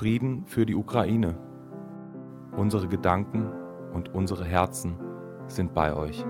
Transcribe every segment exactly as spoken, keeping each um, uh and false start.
Frieden für die Ukraine. Unsere Gedanken und unsere Herzen sind bei euch.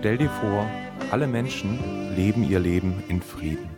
Stell dir vor, alle Menschen leben ihr Leben in Frieden.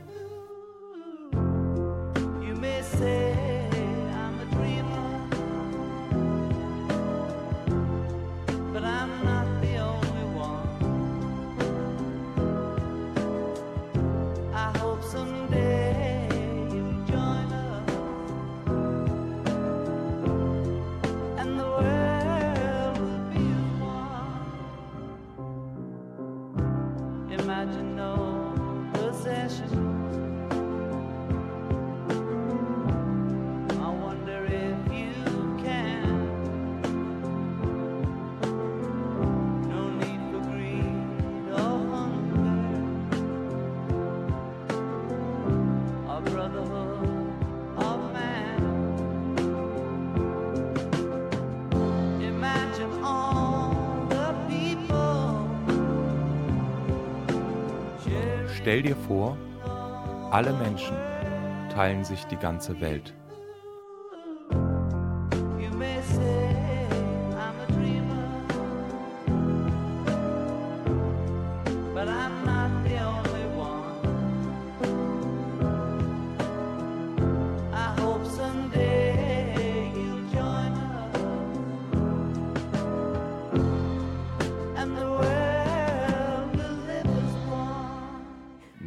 Stell dir vor, alle Menschen teilen sich die ganze Welt.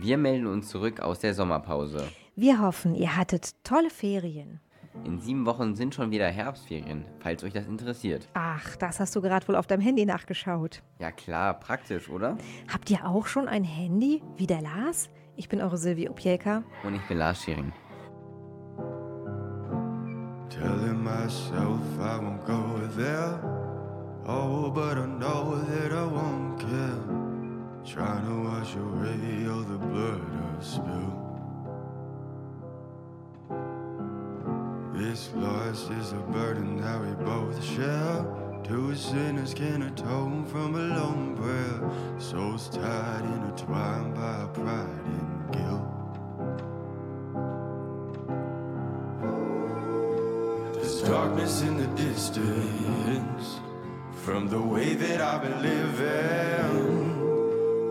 Wir melden uns zurück aus der Sommerpause. Wir hoffen, ihr hattet tolle Ferien. In sieben Wochen sind schon wieder Herbstferien, falls euch das interessiert. Ach, das hast du gerade wohl auf deinem Handy nachgeschaut. Ja klar, praktisch, oder? Habt ihr auch schon ein Handy, wie der Lars? Ich bin eure Sylvie Opielka. Und ich bin Lars Schering. Telling myself I won't go there. Oh, but I know that I won't care. Trying to wash away all the blood I've spilled. This loss is a burden that we both share. Two sinners can atone from a lone prayer. Souls tied, intertwined by pride and guilt. There's darkness in the distance from the way that I've been living.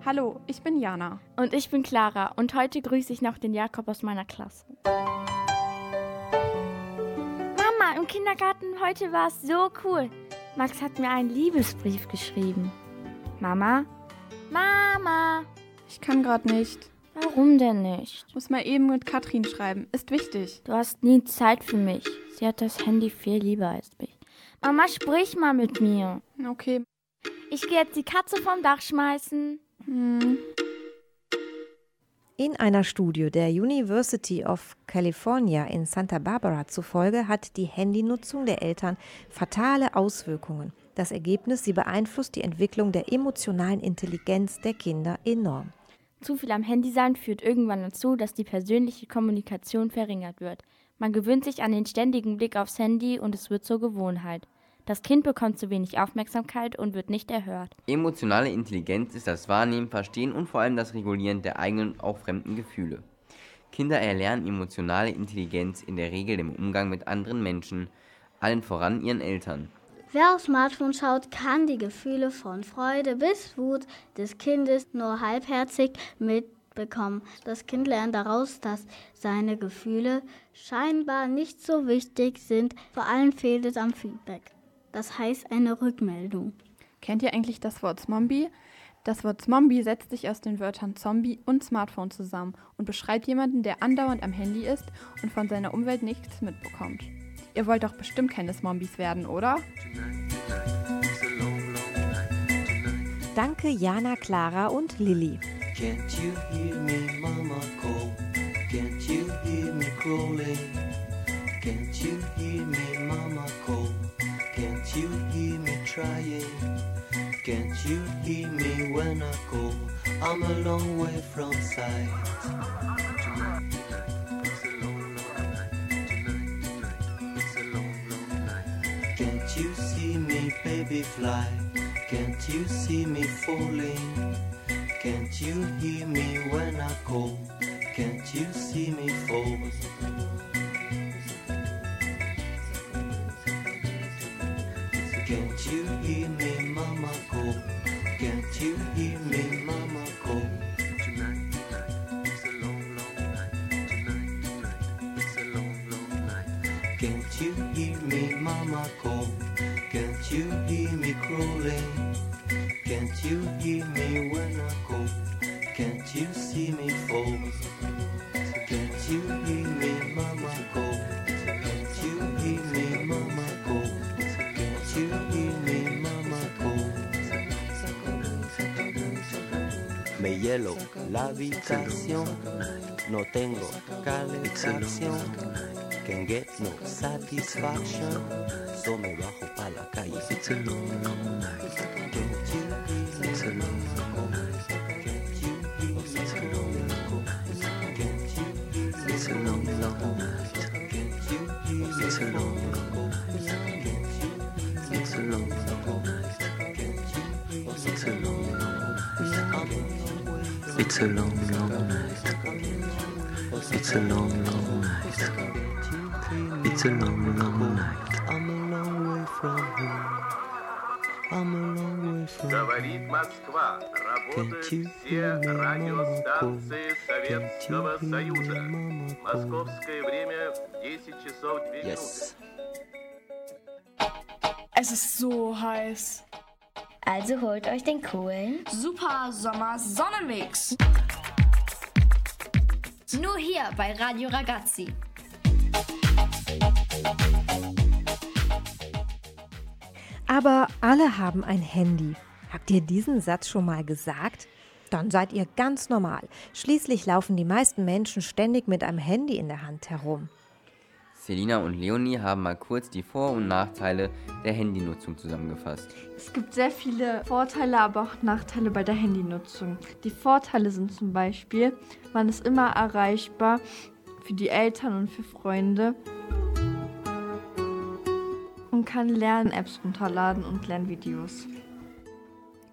Hallo, ich bin Jana. Und ich bin Clara und heute grüße ich noch den Jakob aus meiner Klasse. Mama, im Kindergarten heute war es so cool. Max hat mir einen Liebesbrief geschrieben. Mama? Mama! Ich kann gerade nicht. Warum denn nicht? Muss mal eben mit Katrin schreiben, ist wichtig. Du hast nie Zeit für mich. Sie hat das Handy viel lieber als mich. Mama, sprich mal mit mir. Okay. Ich gehe jetzt die Katze vom Dach schmeißen. In einer Studie der University of California in Santa Barbara zufolge hat die Handynutzung der Eltern fatale Auswirkungen. Das Ergebnis, sie beeinflusst die Entwicklung der emotionalen Intelligenz der Kinder enorm. Zu viel am Handy sein führt irgendwann dazu, dass die persönliche Kommunikation verringert wird. Man gewöhnt sich an den ständigen Blick aufs Handy und es wird zur Gewohnheit. Das Kind bekommt zu wenig Aufmerksamkeit und wird nicht erhört. Emotionale Intelligenz ist das Wahrnehmen, Verstehen und vor allem das Regulieren der eigenen und auch fremden Gefühle. Kinder erlernen emotionale Intelligenz in der Regel im Umgang mit anderen Menschen, allen voran ihren Eltern. Wer auf Smartphone schaut, kann die Gefühle von Freude bis Wut des Kindes nur halbherzig mitbekommen. Das Kind lernt daraus, dass seine Gefühle scheinbar nicht so wichtig sind. Vor allem fehlt es am Feedback. Das heißt eine Rückmeldung. Kennt ihr eigentlich das Wort Zombie? Das Wort Zombie setzt sich aus den Wörtern Zombie und Smartphone zusammen und beschreibt jemanden, der andauernd am Handy ist und von seiner Umwelt nichts mitbekommt. Ihr wollt doch bestimmt keine Zombies werden, oder? Danke Jana, Clara und Lilly. Can't you hear me, Mama call? Can't you hear me crawling? Can't you hear me, Mama call? Can't you hear me trying? Can't you hear me when I call? I'm a long way from sight. Tonight, tonight, it's a long, long night. Tonight, tonight, it's a long, long night. Can't you see me, baby, fly? Can't you see me falling? Can't you hear me when I call? Can't you see me fall? Can't you hear me, Mama call? Can't you hear me, Mama call? Tonight, tonight, it's a long, long night. Tonight, tonight, it's a long, long night. Can't you hear me, Mama call? Can't you hear me crawling? Can't you hear me when I call? Can't you see me fall? Can't you hear me, Mama call? Can't you hear me, Mama call? Me hielo la habitación, no tengo calefacción, can get no satisfaction, so me bajo pa la calle. It's a long, long night. It's a long, long night. It's a long, long night. It's a long, long night. It's a long, long night. It's a long, long night. It's a long, long night. It's a long, long night. It's a long, long night. It's It's a long, long night. I'm a long way from home. I'm a long way from home. Can't you hear me, Mama? Can't you hear me, Mama? Yes. Es ist so heiß. Also holt euch den coolen Super Sommer Sonnenmix. Nur hier bei Radio Ragazzi. Aber alle haben ein Handy. Habt ihr diesen Satz schon mal gesagt? Dann seid ihr ganz normal. Schließlich laufen die meisten Menschen ständig mit einem Handy in der Hand herum. Selina und Leonie haben mal kurz die Vor- und Nachteile der Handynutzung zusammengefasst. Es gibt sehr viele Vorteile, aber auch Nachteile bei der Handynutzung. Die Vorteile sind zum Beispiel, man ist immer erreichbar für die Eltern und für Freunde und kann Lern-Apps runterladen und Lernvideos.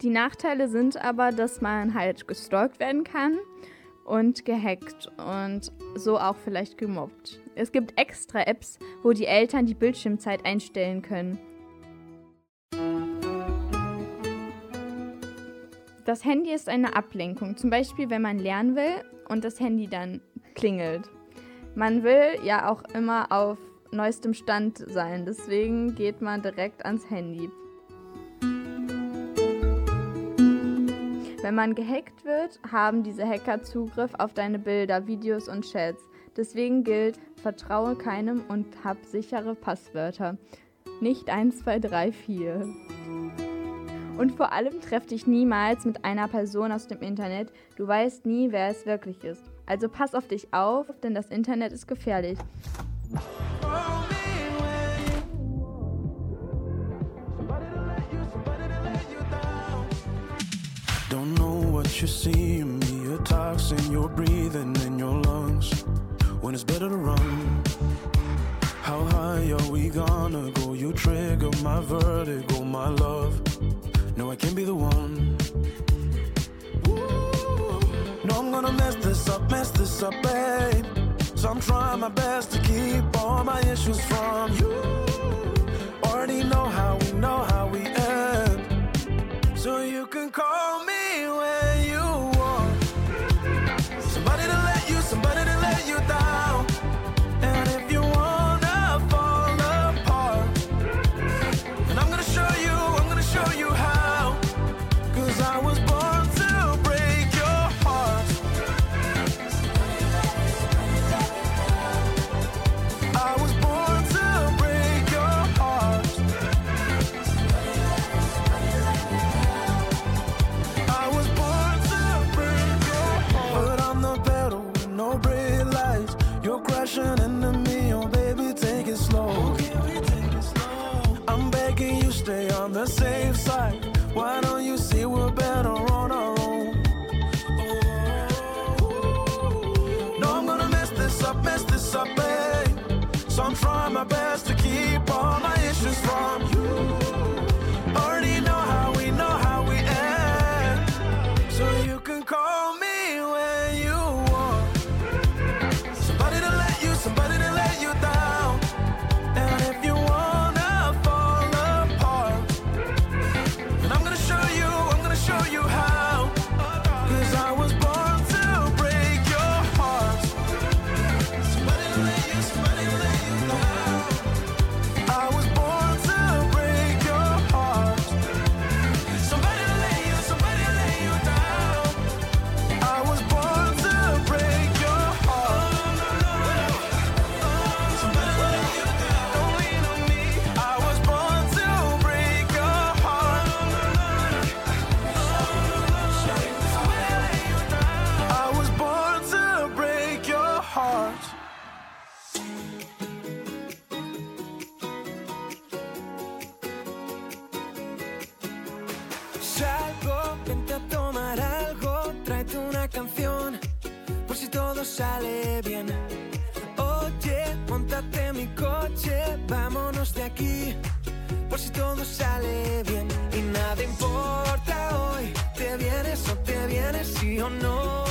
Die Nachteile sind aber, dass man halt gestalkt werden kann und gehackt und so auch vielleicht gemobbt. Es gibt extra Apps, wo die Eltern die Bildschirmzeit einstellen können. Das Handy ist eine Ablenkung, zum Beispiel wenn man lernen will und das Handy dann klingelt. Man will ja auch immer auf neuestem Stand sein, deswegen geht man direkt ans Handy. Wenn man gehackt wird, haben diese Hacker Zugriff auf deine Bilder, Videos und Chats. Deswegen gilt, vertraue keinem und hab sichere Passwörter. Nicht eins, zwei, drei, vier. Und vor allem treff dich niemals mit einer Person aus dem Internet. Du weißt nie, wer es wirklich ist. Also pass auf dich auf, denn das Internet ist gefährlich. Don't know what you see in me, your toxin, your breathing in your lungs. When it's better to run, how high are we gonna go? You trigger my vertigo, my love. No, I can't be the one. Ooh. No, I'm gonna mess this up, mess this up, babe. So I'm trying my best to keep all my issues from you. Already know how we know how we end. So you can call me when you want. Somebody to let you, somebody to let you down. And if you wanna fall apart, and I'm gonna show you, I'm gonna show you how. Cause I was born to break your heart. I was born to break your heart. I was born to break your heart. But I'm the pedal with no brake lights. You're crashing into me, oh baby, take it slow. I'm begging you, stay on the safe side. Why don't you see we're better on our own? No, I'm gonna mess this up, mess this up, babe. So I'm trying my best to keep all my issues from you. Already know how we know how we end. So you can call me when you want. Somebody to let you, somebody to let you down. And if you wanna fall apart, and I'm gonna show you, I'm gonna show you how. Cause I was born to break your heart. Somebody to let you, somebody to let you down. I was born to break your heart. Somebody to let you, somebody to let you down. I was born to break your heart. Somebody to let you down. Don't lean on me. I was born to break your heart. Somebody to let you down. I was born to break your heart. Salgo, vente a tomar algo, tráete una canción, por si todo sale bien. Oye, montate en mi coche, vámonos de aquí, por si todo sale bien. Y nada importa hoy, te vienes o te vienes, sí o no.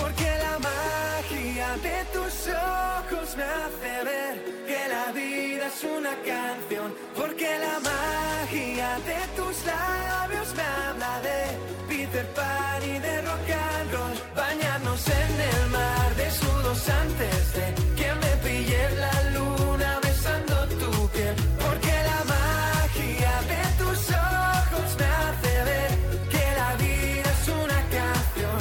Porque la magia de tus ojos ojos me hace ver que la vida es una canción, porque la magia de tus labios me habla de Peter Pan y de rock and roll, bañarnos en el mar de sudos antes de que me pille la luna besando tu piel, porque la magia de tus ojos me hace ver que la vida es una canción.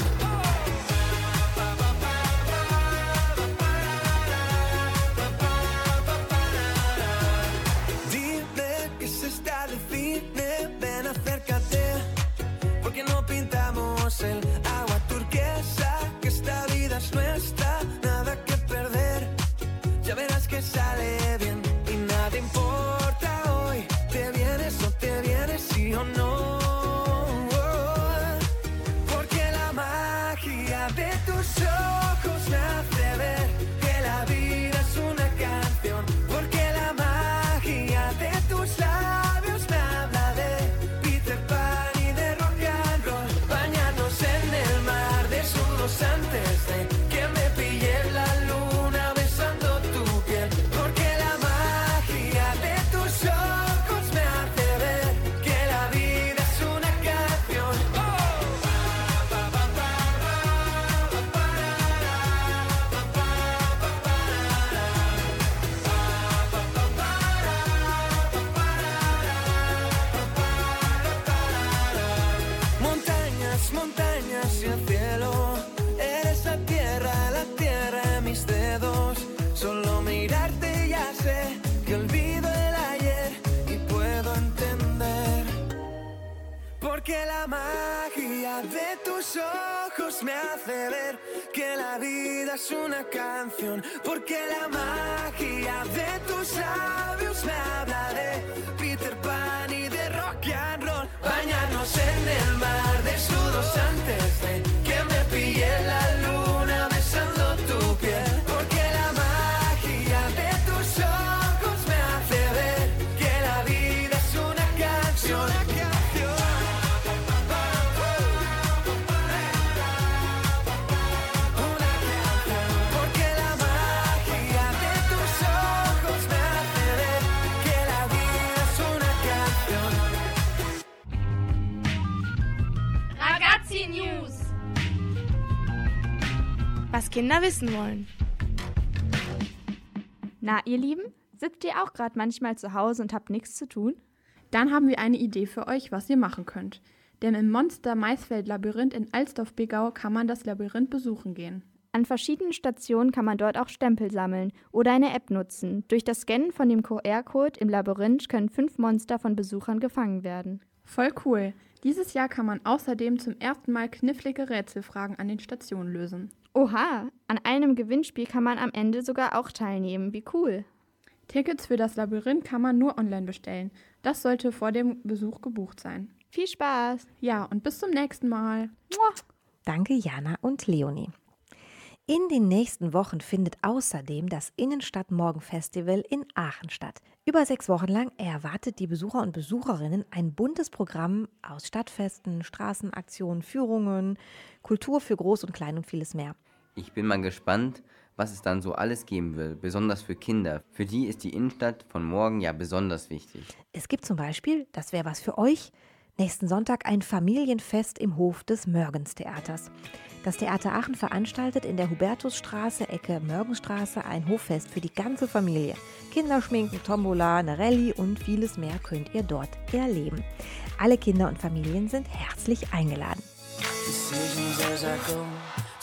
El agua turquesa, que esta vida es nuestra, nada que perder, ya verás que sale bien y nada importa hoy, te vienes o te vienes, sí o no, porque la magia de tus ojos me hace ver que la vida es una canción, porque la magia de tus labios me habla de Peter Pan y de rock and roll, en el mar de sudos antes de que me pille la luna besando tu piel, porque la magia de tus ojos me hace ver que la vida es una canción. Oh. Montañas, montañas hacia el cielo, eres la tierra, la tierra en mis dedos, solo mirarte ya sé que olvido el ayer y puedo entender, porque la magia de tus ojos me hace ver que la vida es una canción, porque la magia de tus labios me habla de Peter Pan y de rock and roll, bañarnos en el mar de sudos antes de que me pille la luna besando tu piel, porque la magia de tus ojos me hace ver que la vida es una canción. Was Kinder wissen wollen. Na, ihr Lieben, sitzt ihr auch gerade manchmal zu Hause und habt nichts zu tun? Dann haben wir eine Idee für euch, was ihr machen könnt. Denn im Monster-Maisfeld-Labyrinth in Alsdorf-Begau kann man das Labyrinth besuchen gehen. An verschiedenen Stationen kann man dort auch Stempel sammeln oder eine App nutzen. Durch das Scannen von dem Q R-Code im Labyrinth können fünf Monster von Besuchern gefangen werden. Voll cool. Dieses Jahr kann man außerdem zum ersten Mal knifflige Rätselfragen an den Stationen lösen. Oha, an einem Gewinnspiel kann man am Ende sogar auch teilnehmen. Wie cool. Tickets für das Labyrinth kann man nur online bestellen. Das sollte vor dem Besuch gebucht sein. Viel Spaß. Ja, und bis zum nächsten Mal. Mua. Danke Jana und Leonie. In den nächsten Wochen findet außerdem das Innenstadt-Morgen-Festival in Aachen statt. Über sechs Wochen lang erwartet die Besucher und Besucherinnen ein buntes Programm aus Stadtfesten, Straßenaktionen, Führungen, Kultur für Groß und Klein und vieles mehr. Ich bin mal gespannt, was es dann so alles geben will, besonders für Kinder. Für die ist die Innenstadt von morgen ja besonders wichtig. Es gibt zum Beispiel, das wäre was für euch, nächsten Sonntag ein Familienfest im Hof des Mörgenstheaters. Das Theater Aachen veranstaltet in der Hubertusstraße, Ecke Mörgenstraße, ein Hoffest für die ganze Familie. Kinderschminken, Tombola, eine Rallye und vieles mehr könnt ihr dort erleben. Alle Kinder und Familien sind herzlich eingeladen.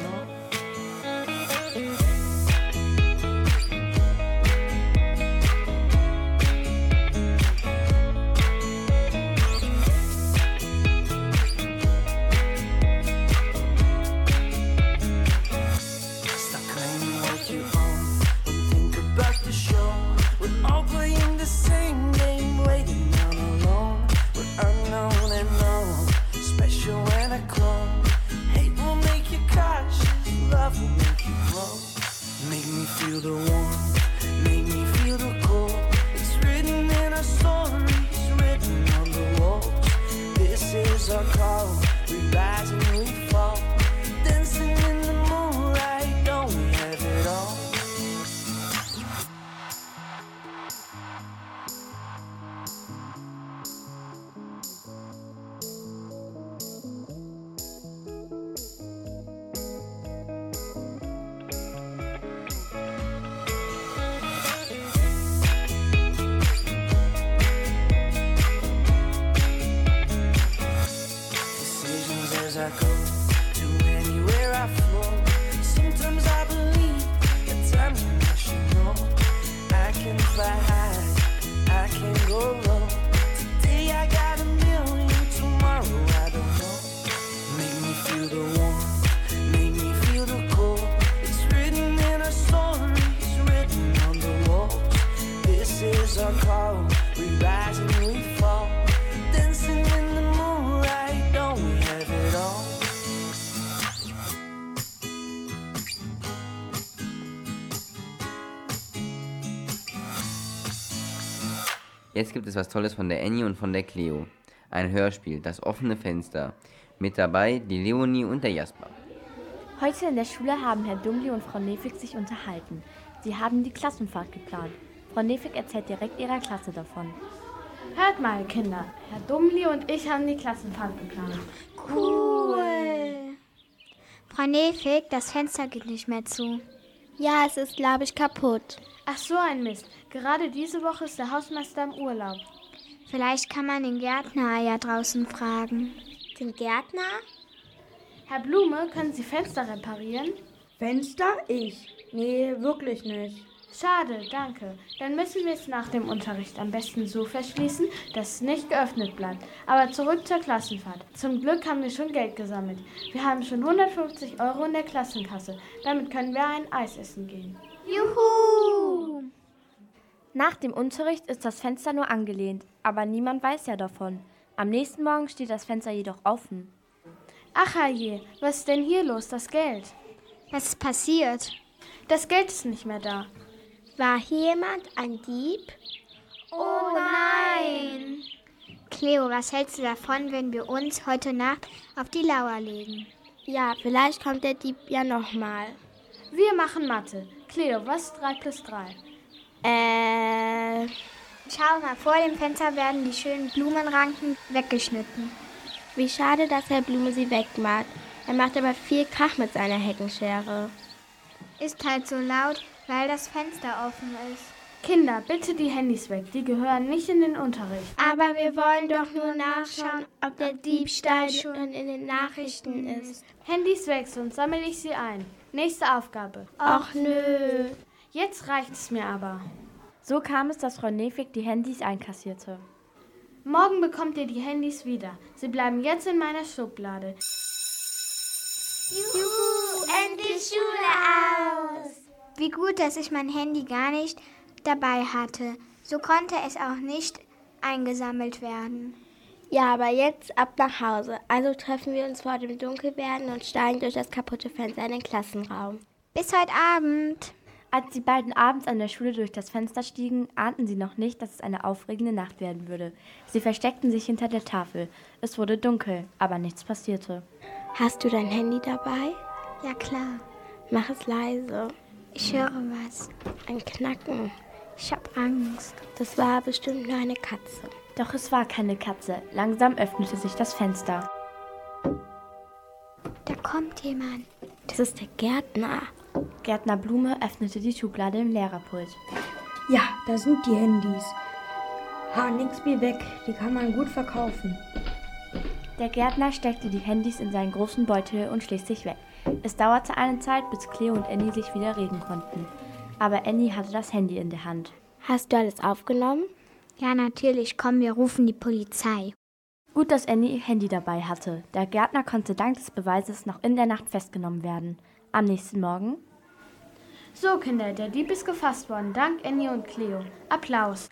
know. Stop claiming what you own and think about the show. feel the warmth, make me feel the cold. It's written in our stories, written on the walls. This is our call, we rise and we fall. Dancing in the moonlight, don't we have it all? Jetzt gibt es was Tolles von der Annie und von der Cleo. Ein Hörspiel, Das offene Fenster. Mit dabei die Leonie und der Jasper. Heute in der Schule haben Herr Dummli und Frau Nefig sich unterhalten. Sie haben die Klassenfahrt geplant. Frau Nefig erzählt direkt ihrer Klasse davon. Hört mal, Kinder, Herr Dummli und ich haben die Klassenfahrt geplant. Cool! Frau Nefig, das Fenster geht nicht mehr zu. Ja, es ist, glaube ich, kaputt. Ach so, ein Mist. Gerade diese Woche ist der Hausmeister im Urlaub. Vielleicht kann man den Gärtner ja draußen fragen. Den Gärtner? Herr Blume, können Sie Fenster reparieren? Fenster? Ich? Nee, wirklich nicht. Schade, danke. Dann müssen wir es nach dem Unterricht am besten so verschließen, dass es nicht geöffnet bleibt. Aber zurück zur Klassenfahrt. Zum Glück haben wir schon Geld gesammelt. Wir haben schon hundertfünfzig Euro in der Klassenkasse. Damit können wir ein Eis essen gehen. Juhu! Nach dem Unterricht ist das Fenster nur angelehnt, aber niemand weiß ja davon. Am nächsten Morgen steht das Fenster jedoch offen. Ach herrje, was ist denn hier los, das Geld? Was ist passiert? Das Geld ist nicht mehr da. War hier jemand ein Dieb? Oh nein! Cleo, was hältst du davon, wenn wir uns heute Nacht auf die Lauer legen? Ja, vielleicht kommt der Dieb ja nochmal. Wir machen Mathe. Cleo, was ist drei plus drei? Äh, schau mal, vor dem Fenster werden die schönen Blumenranken weggeschnitten. Wie schade, dass Herr Blume sie wegmacht. Er macht aber viel Krach mit seiner Heckenschere. Ist halt so laut, weil das Fenster offen ist. Kinder, bitte die Handys weg, die gehören nicht in den Unterricht. Aber wir wollen doch nur nachschauen, ob der Diebstahl schon in den Nachrichten ist. Handys weg, sonst sammle ich sie ein. Nächste Aufgabe. Och nö. Jetzt reicht's mir aber. So kam es, dass Frau Nefig die Handys einkassierte. Morgen bekommt ihr die Handys wieder. Sie bleiben jetzt in meiner Schublade. Juhu, endlich Schule aus! Wie gut, dass ich mein Handy gar nicht dabei hatte. So konnte es auch nicht eingesammelt werden. Ja, aber jetzt ab nach Hause. Also treffen wir uns vor dem Dunkelwerden und steigen durch das kaputte Fenster in den Klassenraum. Bis heute Abend! Als die beiden abends an der Schule durch das Fenster stiegen, ahnten sie noch nicht, dass es eine aufregende Nacht werden würde. Sie versteckten sich hinter der Tafel. Es wurde dunkel, aber nichts passierte. Hast du dein Handy dabei? Ja, klar. Mach es leise. Ich höre was. Ein Knacken. Ich hab Angst. Das war bestimmt nur eine Katze. Doch es war keine Katze. Langsam öffnete sich das Fenster. Da kommt jemand. Das ist der Gärtner. Gärtner Blume öffnete die Schublade im Lehrerpult. Ja, da sind die Handys. Ha, nix wie weg, die kann man gut verkaufen. Der Gärtner steckte die Handys in seinen großen Beutel und schlich sich weg. Es dauerte eine Zeit, bis Cleo und Annie sich wieder reden konnten. Aber Annie hatte das Handy in der Hand. Hast du alles aufgenommen? Ja, natürlich. Komm, wir rufen die Polizei. Gut, dass Annie ihr Handy dabei hatte. Der Gärtner konnte dank des Beweises noch in der Nacht festgenommen werden. Am nächsten Morgen. So, Kinder, der Dieb ist gefasst worden, dank Annie und Cleo. Applaus.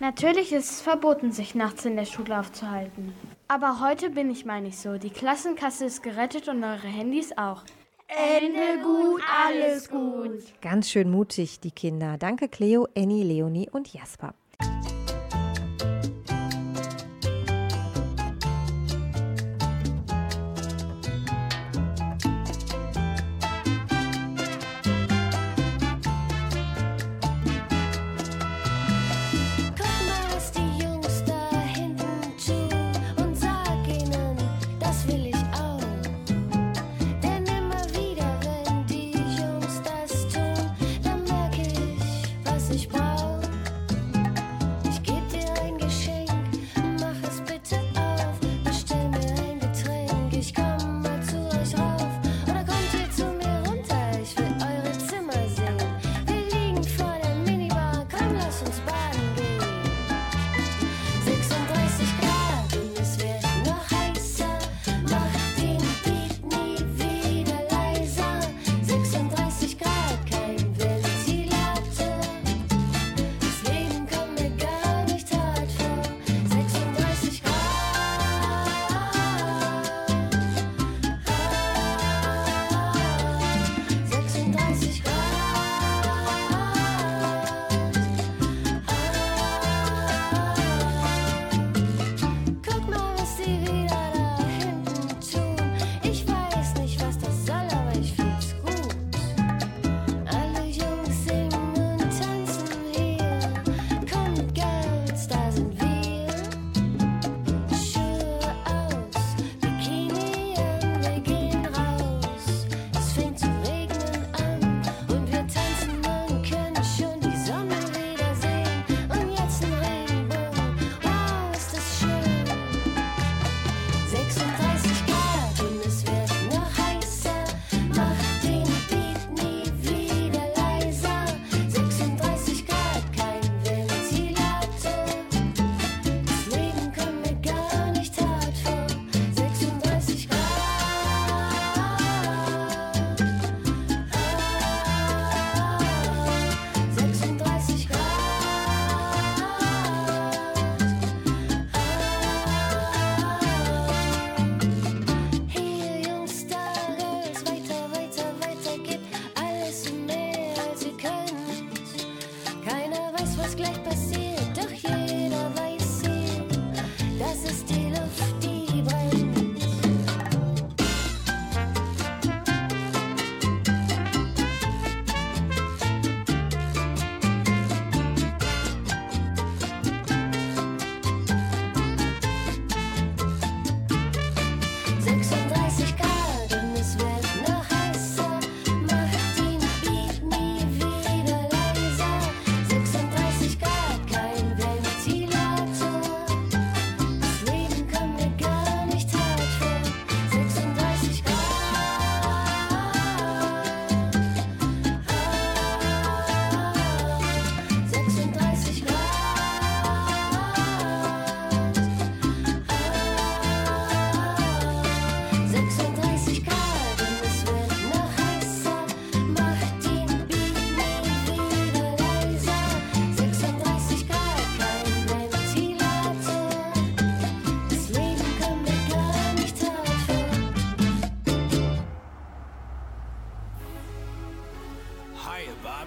Natürlich ist es verboten, sich nachts in der Schule aufzuhalten. Aber heute bin ich mal nicht so. Die Klassenkasse ist gerettet und eure Handys auch. Ende gut, alles gut. Ganz schön mutig, die Kinder. Danke Cleo, Annie, Leonie und Jasper. Thank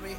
you.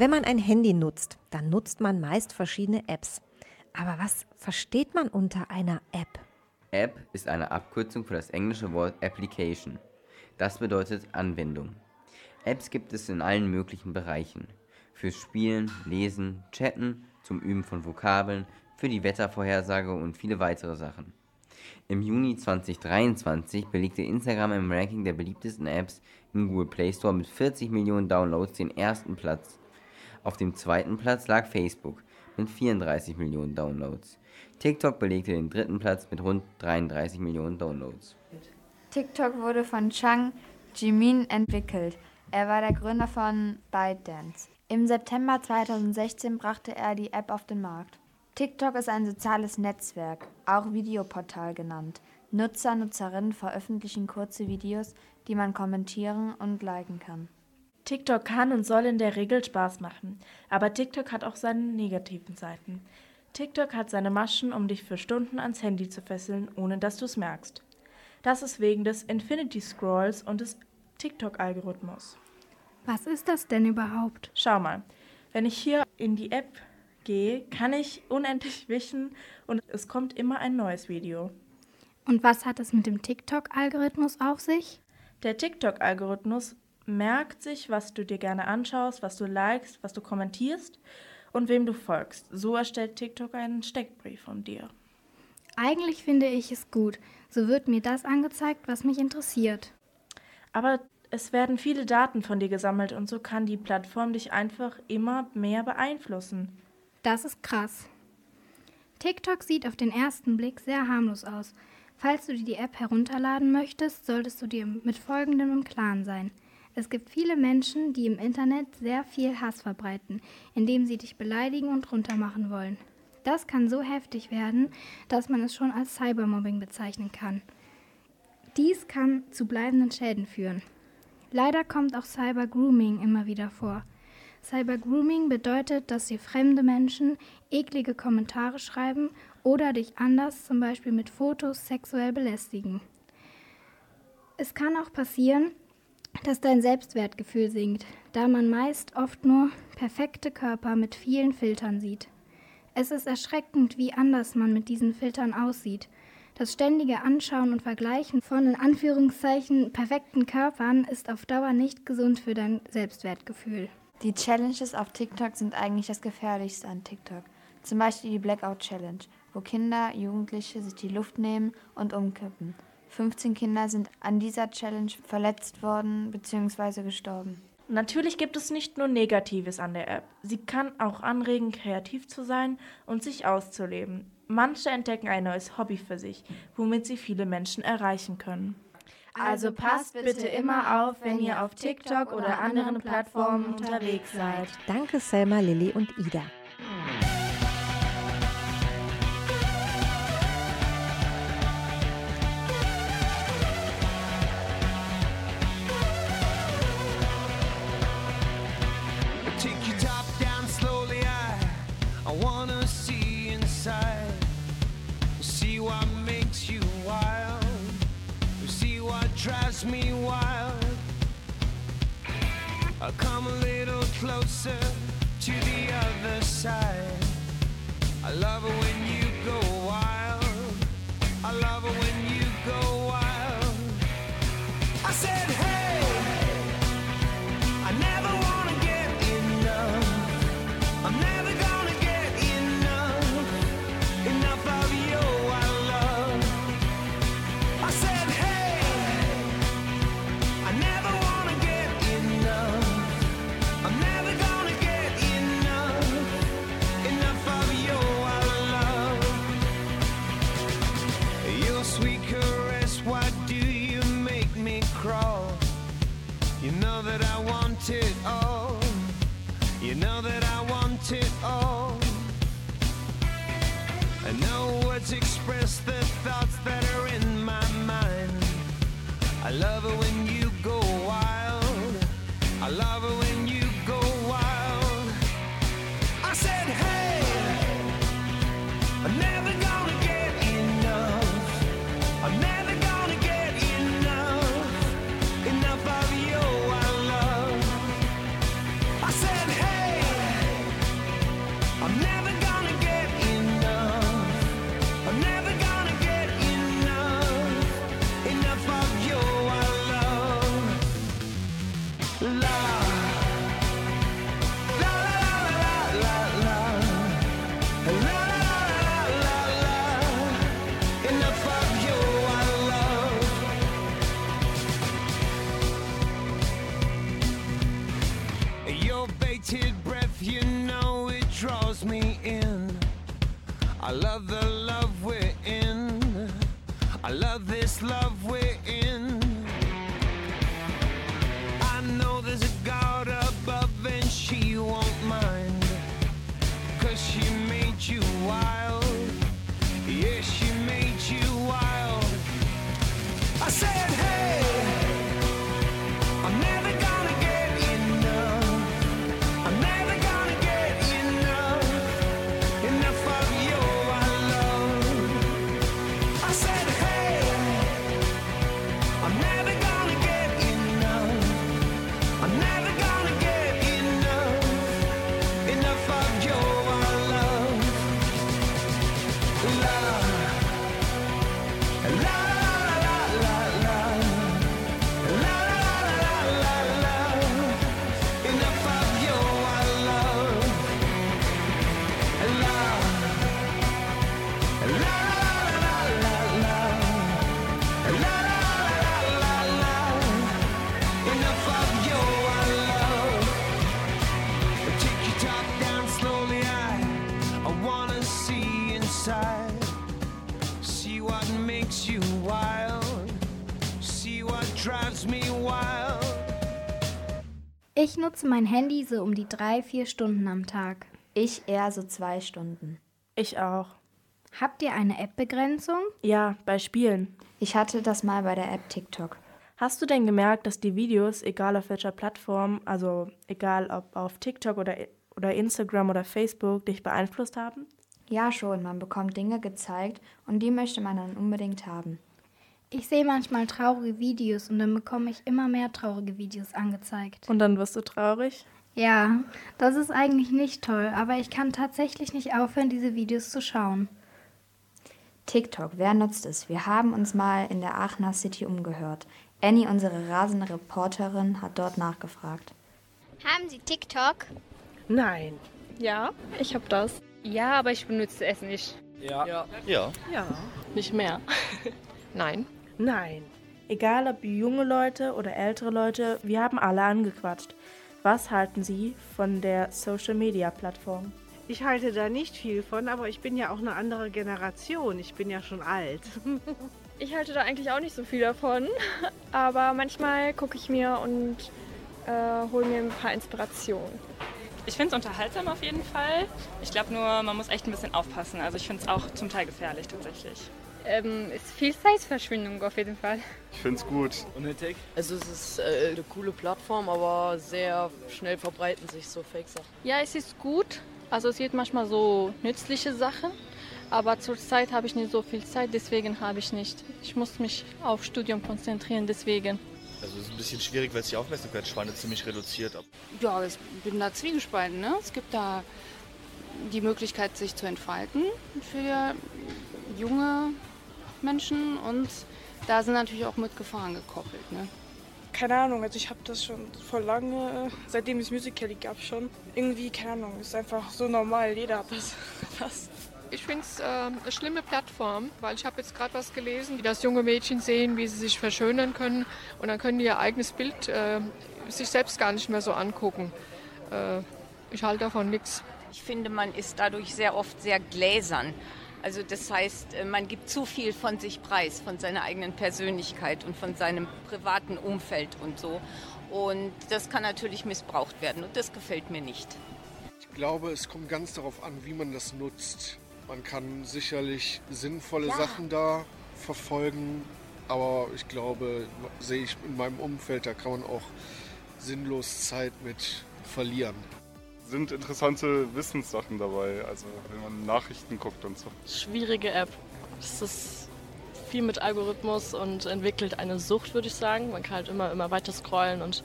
Wenn man ein Handy nutzt, dann nutzt man meist verschiedene Apps. Aber was versteht man unter einer App? App ist eine Abkürzung für das englische Wort Application. Das bedeutet Anwendung. Apps gibt es in allen möglichen Bereichen. Fürs Spielen, Lesen, Chatten, zum Üben von Vokabeln, für die Wettervorhersage und viele weitere Sachen. Im Juni zwanzig dreiundzwanzig belegte Instagram im Ranking der beliebtesten Apps im Google Play Store mit vierzig Millionen Downloads den ersten Platz. Auf dem zweiten Platz lag Facebook mit vierunddreißig Millionen Downloads. TikTok belegte den dritten Platz mit rund dreiunddreißig Millionen Downloads. TikTok wurde von Chang Jimin entwickelt. Er war der Gründer von ByteDance. Im September zweitausendsechzehn brachte er die App auf den Markt. TikTok ist ein soziales Netzwerk, auch Videoportal genannt. Nutzer und Nutzerinnen veröffentlichen kurze Videos, die man kommentieren und liken kann. TikTok kann und soll in der Regel Spaß machen, aber TikTok hat auch seine negativen Seiten. TikTok hat seine Maschen, um dich für Stunden ans Handy zu fesseln, ohne dass du es merkst. Das ist wegen des Infinity Scrolls und des TikTok-Algorithmus. Was ist das denn überhaupt? Schau mal, wenn ich hier in die App gehe, kann ich unendlich wischen und es kommt immer ein neues Video. Und was hat es mit dem TikTok-Algorithmus auf sich? Der TikTok-Algorithmus merkt sich, was du dir gerne anschaust, was du likest, was du kommentierst und wem du folgst. So erstellt TikTok einen Steckbrief von dir. Eigentlich finde ich es gut. So wird mir das angezeigt, was mich interessiert. Aber es werden viele Daten von dir gesammelt und so kann die Plattform dich einfach immer mehr beeinflussen. Das ist krass. TikTok sieht auf den ersten Blick sehr harmlos aus. Falls du dir die App herunterladen möchtest, solltest du dir mit Folgendem im Klaren sein. Es gibt viele Menschen, die im Internet sehr viel Hass verbreiten, indem sie dich beleidigen und runtermachen wollen. Das kann so heftig werden, dass man es schon als Cybermobbing bezeichnen kann. Dies kann zu bleibenden Schäden führen. Leider kommt auch Cybergrooming immer wieder vor. Cybergrooming bedeutet, dass dir fremde Menschen eklige Kommentare schreiben oder dich anders, zum Beispiel mit Fotos, sexuell belästigen. Es kann auch passieren, dass dein Selbstwertgefühl sinkt, da man meist oft nur perfekte Körper mit vielen Filtern sieht. Es ist erschreckend, wie anders man mit diesen Filtern aussieht. Das ständige Anschauen und Vergleichen von in Anführungszeichen perfekten Körpern ist auf Dauer nicht gesund für dein Selbstwertgefühl. Die Challenges auf TikTok sind eigentlich das Gefährlichste an TikTok. Zum Beispiel die Blackout-Challenge, wo Kinder, Jugendliche sich die Luft nehmen und umkippen. fünfzehn Kinder sind an dieser Challenge verletzt worden bzw. gestorben. Natürlich gibt es nicht nur Negatives an der App. Sie kann auch anregen, kreativ zu sein und sich auszuleben. Manche entdecken ein neues Hobby für sich, womit sie viele Menschen erreichen können. Also passt bitte immer auf, wenn ihr auf TikTok oder anderen Plattformen unterwegs seid. Danke Selma, Lilly und Ida. Me wild. I'll come a little closer to the other side. I love it when you go wild. I love it when you go wild. I said, hey, I never wanna get enough. I'm never gonna get enough. Enough of you, I love. I said, hey. It all. You know that I want it all. And no words express the thoughts that are in my mind. I love it when you go wild. I love it when you go wild. I said, hey, I'm never gonna get enough. I'm never I said, hey! Ich nutze mein Handy so um die drei, vier Stunden am Tag. Ich eher so zwei Stunden. Ich auch. Habt ihr eine App-Begrenzung? Ja, bei Spielen. Ich hatte das mal bei der App TikTok. Hast du denn gemerkt, dass die Videos, egal auf welcher Plattform, also egal ob auf TikTok oder, oder Instagram oder Facebook, dich beeinflusst haben? Ja, schon. Man bekommt Dinge gezeigt und die möchte man dann unbedingt haben. Ich sehe manchmal traurige Videos und dann bekomme ich immer mehr traurige Videos angezeigt. Und dann wirst du traurig? Ja, das ist eigentlich nicht toll, aber ich kann tatsächlich nicht aufhören, diese Videos zu schauen. TikTok, wer nutzt es? Wir haben uns mal in der Aachener City umgehört. Annie, unsere rasende Reporterin, hat dort nachgefragt. Haben Sie TikTok? Nein. Ja, ich habe das. Ja, aber ich benutze es nicht. Ja. Ja. Ja. Ja. Nicht mehr. Nein. Nein. Egal ob junge Leute oder ältere Leute, wir haben alle angequatscht. Was halten Sie von der Social-Media-Plattform? Ich halte da nicht viel von, aber ich bin ja auch eine andere Generation. Ich bin ja schon alt. Ich halte da eigentlich auch nicht so viel davon, aber manchmal gucke ich mir und äh, hole mir ein paar Inspirationen. Ich finde es unterhaltsam auf jeden Fall. Ich glaube nur, man muss echt ein bisschen aufpassen. Also ich finde es auch zum Teil gefährlich tatsächlich. Ähm, ist viel Zeitverschwendung auf jeden Fall. Ich finde es gut. Und der Tech? Also es ist äh, eine coole Plattform, aber sehr schnell verbreiten sich so Fake-Sachen. Ja, es ist gut. Also es gibt manchmal so nützliche Sachen, aber zurzeit habe ich nicht so viel Zeit, deswegen habe ich nicht. Ich muss mich auf Studium konzentrieren, deswegen. Also es ist ein bisschen schwierig, weil es die Aufmerksamkeitsspanne ziemlich reduziert. Ja, ich bin da zwiegespalten, ne? Es gibt da die Möglichkeit, sich zu entfalten für junge Menschen und da sind natürlich auch mit Gefahren gekoppelt. Ne? Keine Ahnung, also ich habe das schon vor lange, seitdem es Musically gab schon. Irgendwie, keine Ahnung, ist einfach so normal, jeder hat das. das. Ich finde es äh, eine schlimme Plattform, weil ich habe jetzt gerade was gelesen, wie das junge Mädchen sehen, wie sie sich verschönern können und dann können die ihr eigenes Bild äh, sich selbst gar nicht mehr so angucken. Äh, ich halte davon nichts. Ich finde, man ist dadurch sehr oft sehr gläsern. Also das heißt, man gibt zu viel von sich preis, von seiner eigenen Persönlichkeit und von seinem privaten Umfeld und so. Und das kann natürlich missbraucht werden und das gefällt mir nicht. Ich glaube, es kommt ganz darauf an, wie man das nutzt. Man kann sicherlich sinnvolle ja. Sachen da verfolgen, aber ich glaube, sehe ich in meinem Umfeld, da kann man auch sinnlos Zeit mit verlieren. Sind interessante Wissenssachen dabei, also wenn man Nachrichten guckt und so. Schwierige App. Es ist viel mit Algorithmus und entwickelt eine Sucht, würde ich sagen. Man kann halt immer, immer weiter scrollen und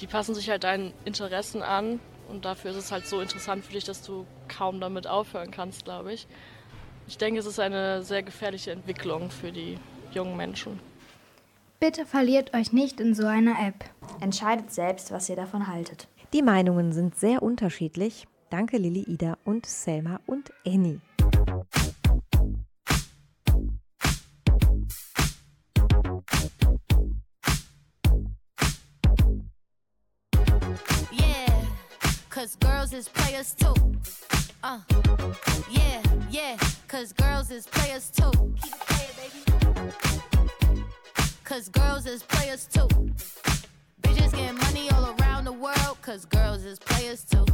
die passen sich halt deinen Interessen an und dafür ist es halt so interessant für dich, dass du kaum damit aufhören kannst, glaube ich. Ich denke, es ist eine sehr gefährliche Entwicklung für die jungen Menschen. Bitte verliert euch nicht in so einer App. Entscheidet selbst, was ihr davon haltet. Die Meinungen sind sehr unterschiedlich. Danke Lilly, Ida und Selma und Annie. cause girls is players too. Uh, yeah, yeah, cause girls is players too. Keep it playing, baby. Cause girls is players too. Bitches getting money all around the world, cause girls is players too.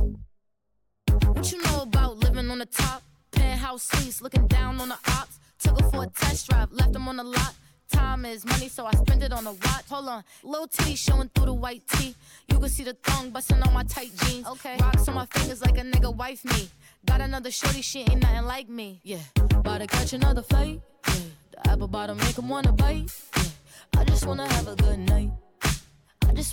What you know about living on the top? Penthouse suites, looking down on the ops. Took her for a test drive, left them on the lot. Time is money, so I spend it on a watch. Hold on, little T showing through the white tee. You can see the thong busting on my tight jeans. Okay, rocks on my fingers like a nigga wife me. Got another shorty, she ain't nothing like me. Yeah, about to catch another fight. Yeah. The apple bottom make him wanna bite. Yeah. I just wanna have a good night. I just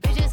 Bitches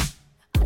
I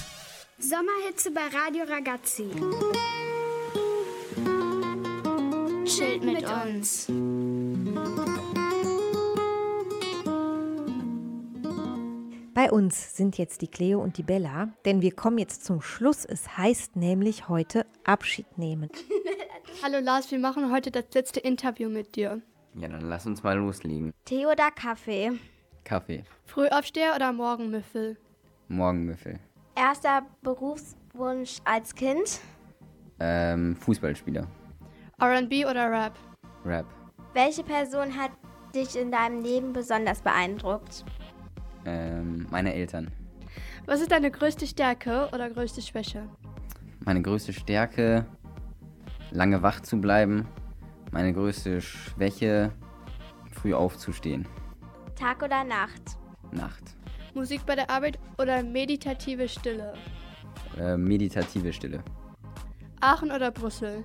Sommerhitze bei Radio Ragazzi. Chillt mit uns. Bei uns sind jetzt die Cleo und die Bella, denn wir kommen jetzt zum Schluss. Es heißt nämlich heute Abschied nehmen. Hallo Lars, wir machen heute das letzte Interview mit dir. Ja, dann lass uns mal loslegen. Tee oder Kaffee? Kaffee. Frühaufsteher oder Morgenmuffel? Morgenmuffel. Erster Berufswunsch als Kind? Ähm, Fußballspieler. R and B oder Rap? Rap. Welche Person hat dich in deinem Leben besonders beeindruckt? Ähm, meine Eltern. Was ist deine größte Stärke oder größte Schwäche? Meine größte Stärke, lange wach zu bleiben. Meine größte Schwäche, früh aufzustehen. Tag oder Nacht? Nacht. Musik bei der Arbeit oder meditative Stille? Äh, meditative Stille. Aachen oder Brüssel?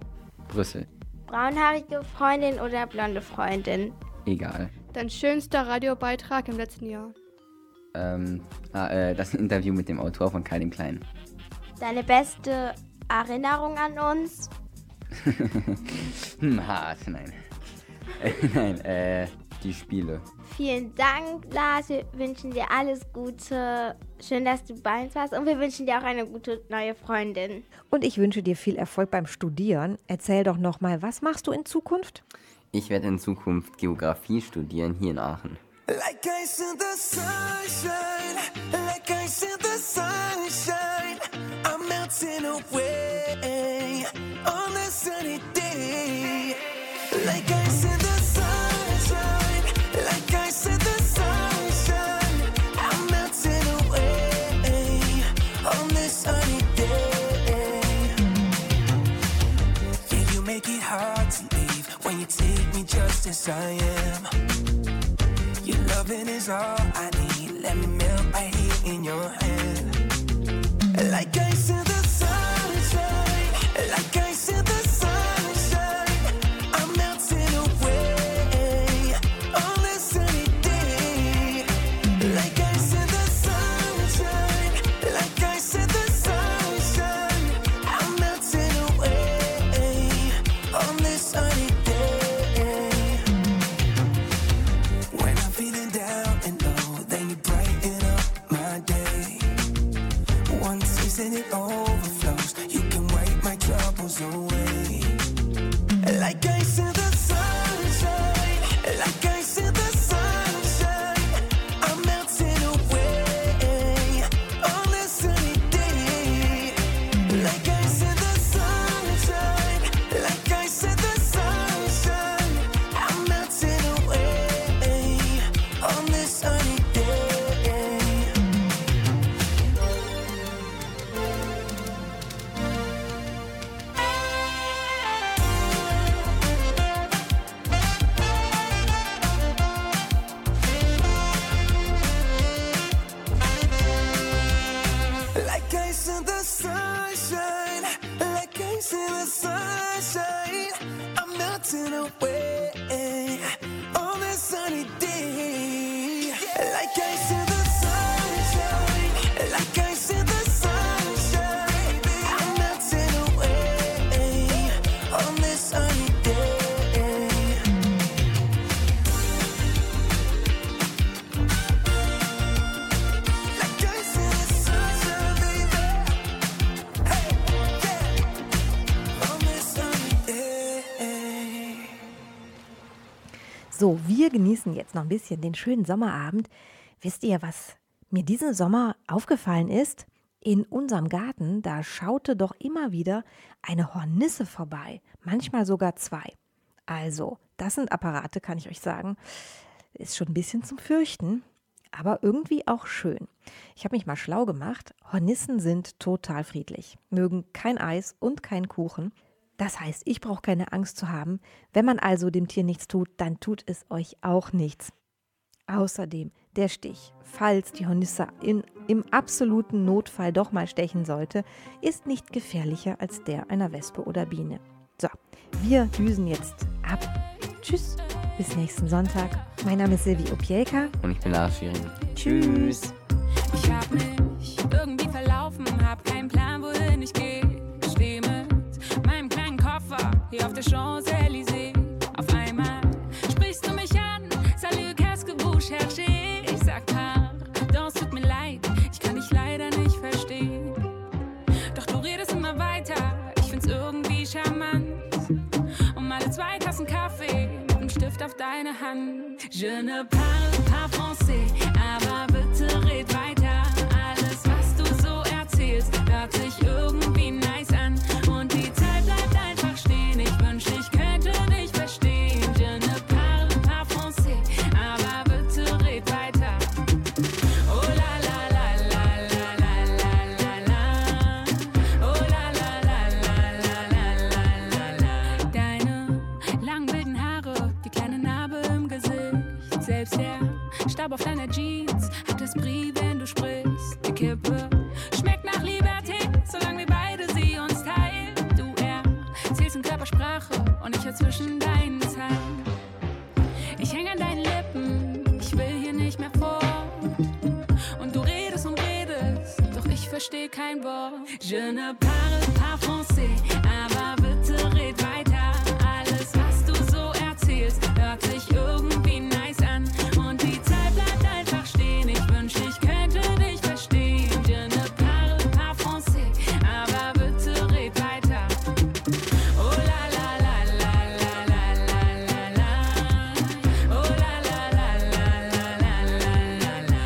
Brüssel. Braunhaarige Freundin oder blonde Freundin? Egal. Dein schönster Radiobeitrag im letzten Jahr? Ähm, ah, äh, das Interview mit dem Autor von Kai dem Klein. Deine beste Erinnerung an uns? hm, hart, nein. nein, äh... die Spiele. Vielen Dank, Lars. Wir wünschen dir alles Gute. Schön, dass du bei uns warst. Und wir wünschen dir auch eine gute neue Freundin. Und ich wünsche dir viel Erfolg beim Studieren. Erzähl doch nochmal, was machst du in Zukunft? Ich werde in Zukunft Geografie studieren, hier in Aachen. Like ice in the sunshine, like ice in the sunshine, I'm melting away on a sunny day. Like ice in the sunshine. Like I said, the sunshine, I'm melting away on this sunny day. Yeah, you make it hard to leave when you take me just as I am. Your loving is all I need. Let me melt right here in your hand. Like I said, the sunshine, like I said, the sunshine, I'm melting away. And it overflows. You can wipe my troubles away. Like I said, the sunshine. Like I said, the sunshine. sunshine, like ice in the sunshine. I'm melting away on this sunny day, like ice in the sunshine, like ice in the sunshine. I'm melting away on this sunny day, like ice in the sunshine, baby. Hey, yeah, on this sunny day. So, wir genießen jetzt noch ein bisschen den schönen Sommerabend. Wisst ihr, was mir diesen Sommer aufgefallen ist? In unserem Garten, da schaute doch immer wieder eine Hornisse vorbei, manchmal sogar zwei. Also, das sind Apparate, kann ich euch sagen. Ist schon ein bisschen zum Fürchten, aber irgendwie auch schön. Ich habe mich mal schlau gemacht. Hornissen sind total friedlich, mögen kein Eis und keinen Kuchen. Das heißt, ich brauche keine Angst zu haben. Wenn man also dem Tier nichts tut, dann tut es euch auch nichts. Außerdem der Stich. Falls die Hornisse in, im absoluten Notfall doch mal stechen sollte, ist nicht gefährlicher als der einer Wespe oder Biene. So, wir düsen jetzt ab. Tschüss, bis nächsten Sonntag. Mein Name ist Sylvie Opielka. Und ich bin Lars Schering. Tschüss. Ich hab mich irgendwie verlaufen, hab keinen Plan, wohin ich geh. Steh mit meinem kleinen Koffer hier auf der Champs Élysées. Auf einmal sprichst du mich an. Salut, qu'est-ce que vous cherchez? Ich sag pardon, es tut mir leid, ich kann dich leider nicht verstehen. Doch du redest immer weiter, ich find's irgendwie charmant. Und meine zwei Tassen Kaffee mit dem Stift auf deine Hand. Je ne parle pas français, aber bitte red weiter. Alles, was du so erzählst, hört sich irgendwie nice an. Und die Zeit bleibt einfach stehen, ich wünsch, ich könnte dich verstehen. Je ne parle pas français, aber bitte red weiter. Oh la la la la la la la la la. Oh la la la la la la la la la. Deine langen wilden Haare, die kleine Narbe im Gesicht. Selbst der Staub auf deiner Jeans hat Esprit, wenn du sprichst. Die Kippe schmeckt nach Liberté, solange wir beide sie uns teilen. Du erzählst in Körpersprache und ich hör zwischen deinen Zeilen. Ich häng an deinen Lippen, ich will hier nicht mehr vor. Und du redest und redest, doch ich versteh kein Wort. Je ne parle pas français, aber bitte red weiter. Alles, was du so erzählst, hört sich irgendwie nice an. Und die Zeit bleibt einfach stehen, ich wünsch, ich könnte dich verstehen. Je ne parle pas français, aber bitte red weiter. Oh la la la la la la la la la. Oh la la la la la la la la la.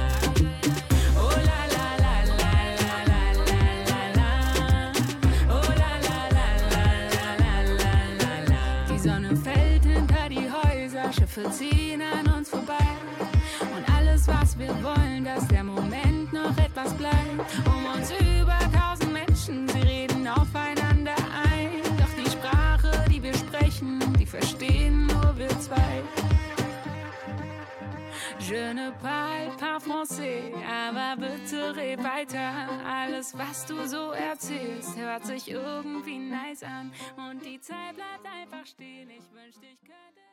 Oh la la la la la la la la la. Oh la la la la la la la la. Die Sonne fällt hinter die Häuser, Schiffe ziehen an uns vorbei. Und alles, was wir wollen, dass der Moment noch etwas bleibt. Um uns über tausend Menschen, sie reden aufeinander ein. Doch die Sprache, die wir sprechen, die verstehen nur wir zwei. Je ne parle pas français, aber bitte red weiter. Alles, was du so erzählst, hört sich irgendwie nice an. Und die Zeit bleibt einfach stehen, ich wünschte, ich könnte...